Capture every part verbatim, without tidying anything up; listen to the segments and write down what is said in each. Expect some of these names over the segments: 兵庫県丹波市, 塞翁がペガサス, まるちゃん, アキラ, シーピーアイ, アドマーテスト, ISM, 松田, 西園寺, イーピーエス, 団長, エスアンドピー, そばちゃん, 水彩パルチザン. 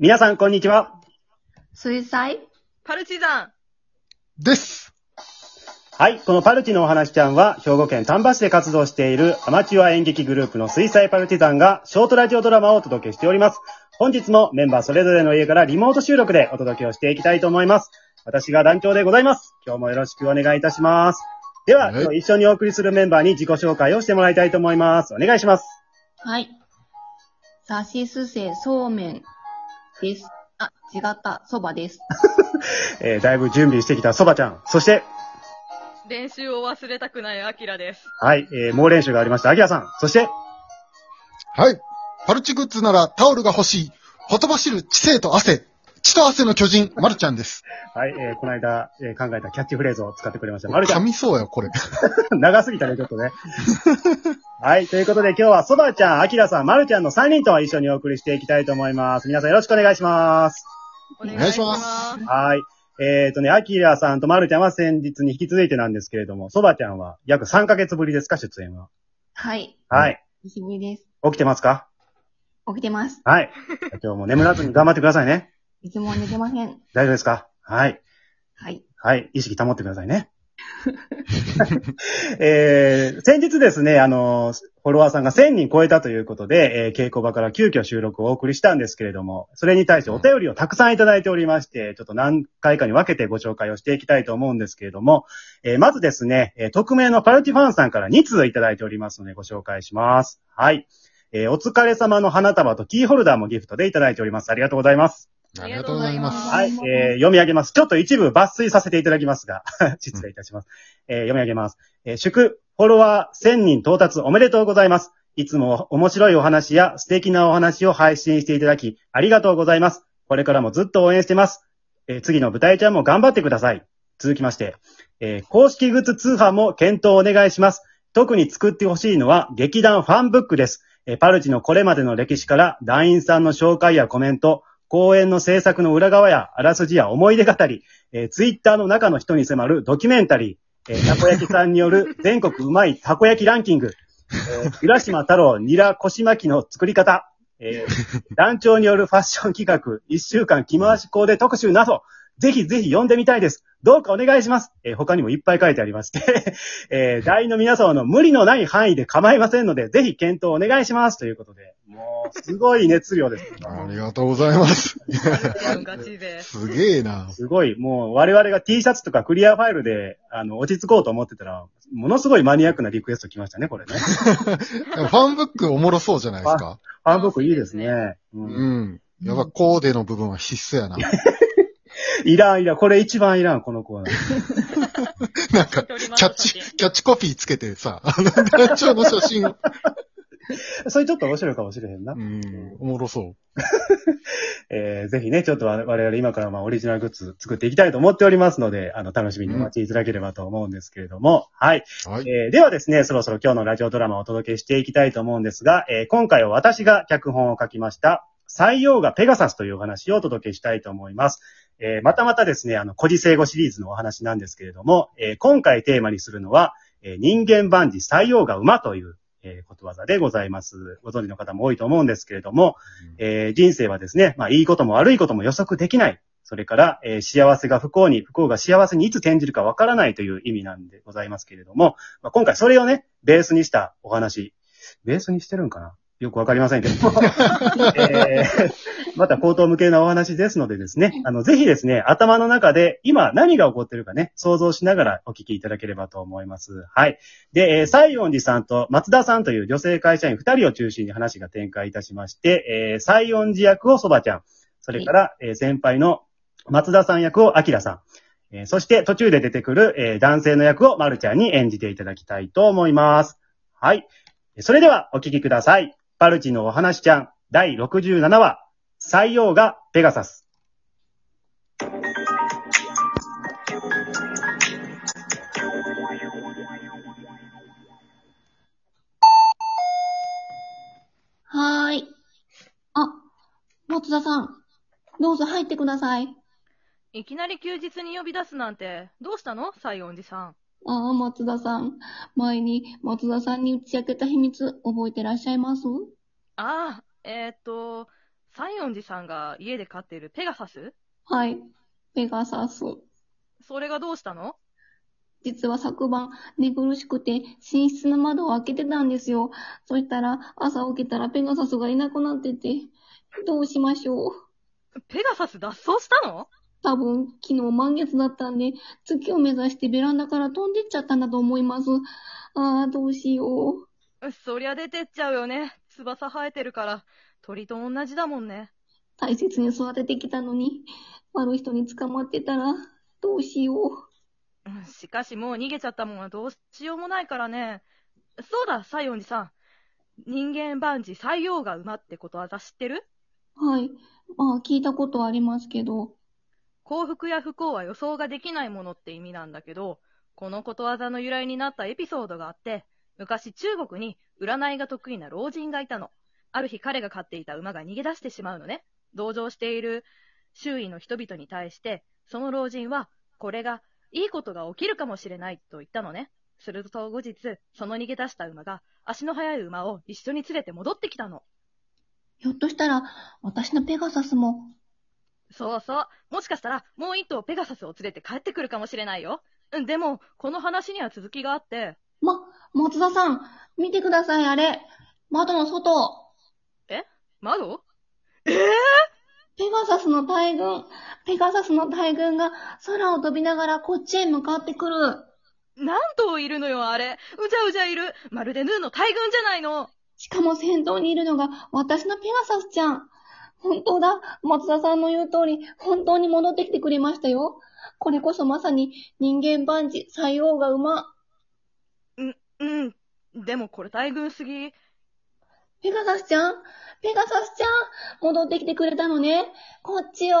皆さん、こんにちは。水彩、パルチザンです。はい、このパルチのお話ちゃんは、兵庫県丹波市で活動しているアマチュア演劇グループの水彩パルチザンが、ショートラジオドラマをお届けしております。本日もメンバーそれぞれの家からリモート収録でお届けをしていきたいと思います。私が団長でございます。今日もよろしくお願いいたします。では、はい、一緒にお送りするメンバーに自己紹介をしてもらいたいと思います。お願いします。はい。さしすせそうめん。です。あ、違った。そばです。えー、だいぶ準備してきたそばちゃん。そして、練習を忘れたくないあきらです。はい、えー、猛練習がありましたあきらさん。そして、はい、パルチグッズならタオルが欲しい。ほとばしる知性と汗。血と汗の巨人、まるちゃんです。はい、えー、この間、えー、考えたキャッチフレーズを使ってくれました。まるちゃん。噛みそうよ、これ。長すぎたね、ちょっとね。はい。ということで、今日はそばちゃん、あきらさん、まるちゃんのさんにんと一緒にお送りしていきたいと思います。皆さんよろしくお願いします。お願いします。はい。えっとね、あきらさんとまるちゃんは先日に引き続いてなんですけれども、そばちゃんは約さんかげつぶりですか、出演は。はい。はい。久しぶりです。起きてますか？起きてます。はい。今日も眠らずに頑張ってくださいね。いつも寝てません。大丈夫ですか？はい。はい。はい。意識保ってくださいね。えー、先日ですね、あの、フォロワーさんがせんにん超えたということで、えー、稽古場から急遽収録をお送りしたんですけれども、それに対してお便りをたくさんいただいておりまして、ちょっと何回かに分けてご紹介をしていきたいと思うんですけれども、えー、まずですね、えー、匿名のパルチファンさんからにつういただいておりますのでご紹介します。はい。えー、お疲れ様の花束とキーホルダーもギフトでいただいております。ありがとうございます。ありがとうございます。はい、えー、読み上げます。ちょっと一部抜粋させていただきますが、失礼いたします。えー、読み上げます。えー、祝、フォロワーせんにん到達おめでとうございます。いつも面白いお話や素敵なお話を配信していただき、ありがとうございます。これからもずっと応援してます。えー、次の舞台ちゃんも頑張ってください。続きまして、えー、公式グッズ通販も検討お願いします。特に作ってほしいのは劇団ファンブックです。えー、パルチのこれまでの歴史から団員さんの紹介やコメント、公演の制作の裏側やあらすじや思い出語り、えー、ツイッターの中の人に迫るドキュメンタリー、えー、たこ焼きさんによる全国うまいたこ焼きランキング、えー、浦島太郎ニラ腰巻きの作り方、えー、団長によるファッション企画、一週間着回しコーデ特集など、ぜひぜひ読んでみたいです。どうかお願いします。えー、他にもいっぱい書いてありまして、えー、団員の皆様の無理のない範囲で構いませんので、ぜひ検討お願いします。ということで、もう、すごい熱量です。ありがとうございます。すげえな。すごい、もう我々が T シャツとかクリアファイルで、あの、落ち着こうと思ってたら、ものすごいマニアックなリクエスト来ましたね、これね。ファンブックおもろそうじゃないですか。ファンブックいいですね。うん。うん、やっぱコーデの部分は必須やな。いらんいらん。これ一番いらん、この子は。なんか、キャッチ、キャッチコピーつけてさ、あの、団長の写真を。それちょっと面白いかもしれへんな。うん、おもろそう。えー、ぜひね、ちょっと我々今からまあオリジナルグッズ作っていきたいと思っておりますので、あの、楽しみにお待ちいただければと思うんですけれども、うん、はい。はい、えー、ではですね、そろそろ今日のラジオドラマをお届けしていきたいと思うんですが、えー、今回は私が脚本を書きました、採用がペガサスというお話をお届けしたいと思います。えー、またまたですね、あの、孤児生語シリーズのお話なんですけれども、えー、今回テーマにするのは、えー、人間万事採用が馬という、えー、ことわざでございます。ご存知の方も多いと思うんですけれども、うん、えー、人生はですね、まあ、いいことも悪いことも予測できない。それから、えー、幸せが不幸に、不幸が幸せにいつ転じるかわからないという意味なんでございますけれども、まあ、今回それをね、ベースにしたお話、ベースにしてるんかな？よくわかりませんけども、えー、また口頭無形なお話ですのでですね、あの、ぜひですね、頭の中で今何が起こってるかね、想像しながらお聞きいただければと思います。はい。で、えー、西園寺さんと松田さんという女性会社員ふたりを中心に話が展開いたしまして、えー、西園寺役をそばちゃん、それから、えー、先輩の松田さん役をあきらさん、えー、そして途中で出てくる、えー、男性の役をまるちゃんに演じていただきたいと思います。はい。それではお聞きください。パルチのお話ちゃんだいろくじゅうななわ、採用がペガサス。はーい。あ、松田さん、どうぞ入ってください。いきなり休日に呼び出すなんて、どうしたの？西園寺さん。ああ、松田さん。前に松田さんに打ち明けた秘密覚えてらっしゃいます？ああ、えっと、西園寺さんが家で飼っているペガサス？はい、ペガサス。それがどうしたの？実は昨晩、寝苦しくて寝室の窓を開けてたんですよ。そしたら朝起きたらペガサスがいなくなってて、どうしましょう。ペガサス脱走したの？多分、昨日満月だったんで、月を目指してベランダから飛んでっちゃったんだと思います。ああ、どうしよう。そりゃ出てっちゃうよね。翼生えてるから、鳥と同じだもんね。大切に育ててきたのに、悪い人に捕まってたら、どうしよう。しかしもう逃げちゃったもんはどうしようもないからね。そうだ、西園寺さん。人間万事塞翁が馬ってことわざ知ってる？はい。まあ、聞いたことありますけど。幸福や不幸は予想ができないものって意味なんだけど、このことわざの由来になったエピソードがあって、昔中国に占いが得意な老人がいたの。ある日彼が飼っていた馬が逃げ出してしまうのね。同情している周囲の人々に対して、その老人は、これがいいことが起きるかもしれないと言ったのね。すると後日、その逃げ出した馬が、足の速い馬を一緒に連れて戻ってきたの。ひょっとしたら、私のペガサスも。そうそう。もしかしたら、もう一頭ペガサスを連れて帰ってくるかもしれないよ。でも、この話には続きがあって。ま、松田さん、見てください、あれ。窓の外。え？窓？えぇ、ー、ペガサスの大群、ペガサスの大群が空を飛びながらこっちへ向かってくる。何頭いるのよ、あれ。うじゃうじゃいる。まるでヌーの大群じゃないの。しかも先頭にいるのが私のペガサスちゃん。本当だ。松田さんの言う通り、本当に戻ってきてくれましたよ。これこそまさに人間万事、塞翁が馬。ん、うん。でもこれ大群すぎ。ペガサスちゃん、ペガサスちゃん、戻ってきてくれたのね。こっちよ。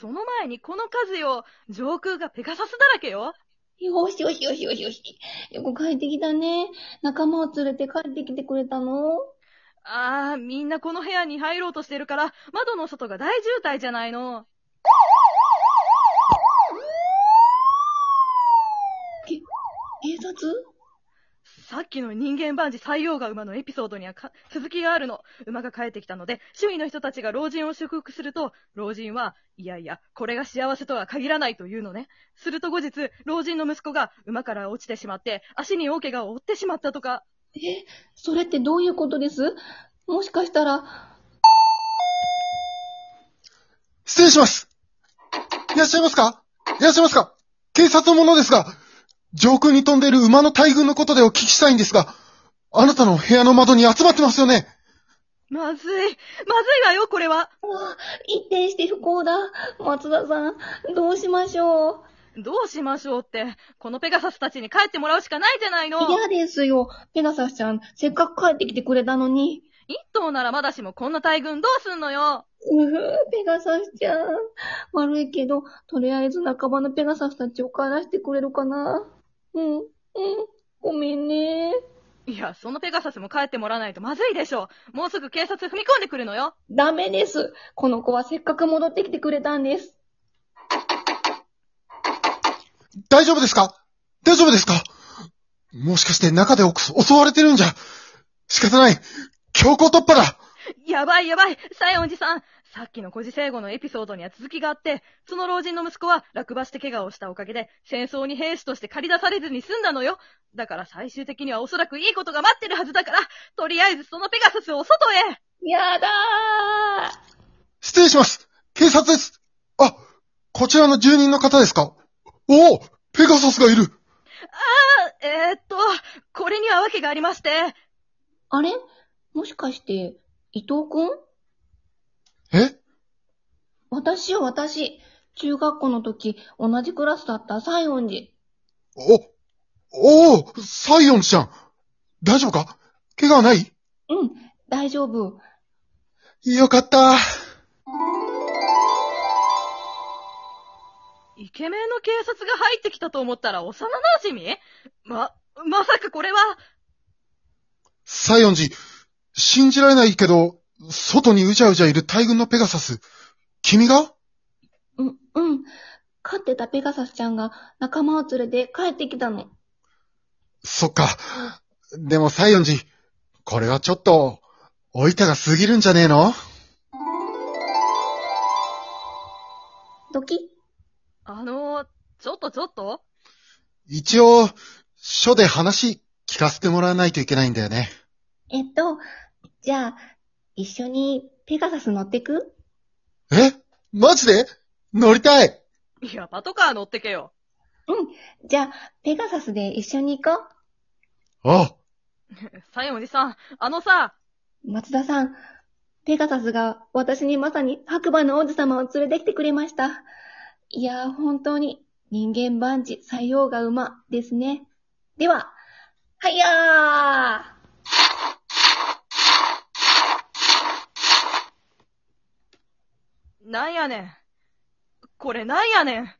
その前にこの数よ。上空がペガサスだらけよ。よしよしよしよしよし。よく帰ってきたね。仲間を連れて帰ってきてくれたの？あー、みんなこの部屋に入ろうとしてるから、窓の外が大渋滞じゃないの。け、警察？さっきの人間万事塞翁が馬のエピソードには続きがあるの。馬が帰ってきたので、周囲の人たちが老人を祝福すると、老人は、いやいや、これが幸せとは限らないというのね。すると後日、老人の息子が馬から落ちてしまって、足に大怪我を負ってしまったとか。え、それってどういうことです？もしかしたら。失礼します。いらっしゃいますか？いらっしゃいますか？警察の者ですが。上空に飛んでいる馬の大群のことでお聞きしたいんですが、あなたの部屋の窓に集まってますよね。まずい。まずいわよ、これは。一転して不幸だ。松田さん、どうしましょう。どうしましょうって、このペガサスたちに帰ってもらうしかないじゃないの。嫌ですよ。ペガサスちゃん、せっかく帰ってきてくれたのに。一頭ならまだしもこんな大群どうすんのよ。うふふ、ペガサスちゃん。悪いけど、とりあえず仲間のペガサスたちを帰らせてくれるかな。うん、うん、ごめんね。いや、そのペガサスも帰ってもらわないとまずいでしょ。もうすぐ警察踏み込んでくるのよ。ダメです。この子はせっかく戻ってきてくれたんです。大丈夫ですか？大丈夫ですか？もしかして中で襲われてるんじゃ。仕方ない。強行突破だ。やばいやばい。西園寺さん。さっきの孤児生後のエピソードには続きがあって、その老人の息子は落馬して怪我をしたおかげで、戦争に兵士として駆り出されずに済んだのよ。だから最終的にはおそらくいいことが待ってるはずだから、とりあえずそのペガサスを外へ。やだー。失礼します。警察です。あ、こちらの住人の方ですか？おお、ペガサスがいる。あー、えーっと、これには訳がありまして。あれ？もしかして、伊藤くん？え？私よ、私。中学校の時、同じクラスだった西園寺。お、おー、西園寺ちゃん。大丈夫か？怪我はない？うん、大丈夫。よかった。イケメンの警察が入ってきたと思ったら幼馴染？ま、まさかこれは。西園寺、信じられないけど、外にうじゃうじゃいる大群のペガサス。君が？うん、うん。飼ってたペガサスちゃんが仲間を連れて帰ってきたの。そっか。でも西園寺、これはちょっと、おいたが過ぎるんじゃねえの？ドキッ。あのー、ちょっとちょっと一応、署で話聞かせてもらわないといけないんだよね。えっと、じゃあ、一緒にペガサス乗ってく？え？マジで？乗りたい！いや、パトカー乗ってけよ。うん、じゃあ、ペガサスで一緒に行こう。あサイおじさん、あのさ。松田さん、ペガサスが私にまさに白馬の王子様を連れてきてくれました。いやー、本当に人間万事塞翁が馬ですね。では、はやーなんやねん。これなんやねん。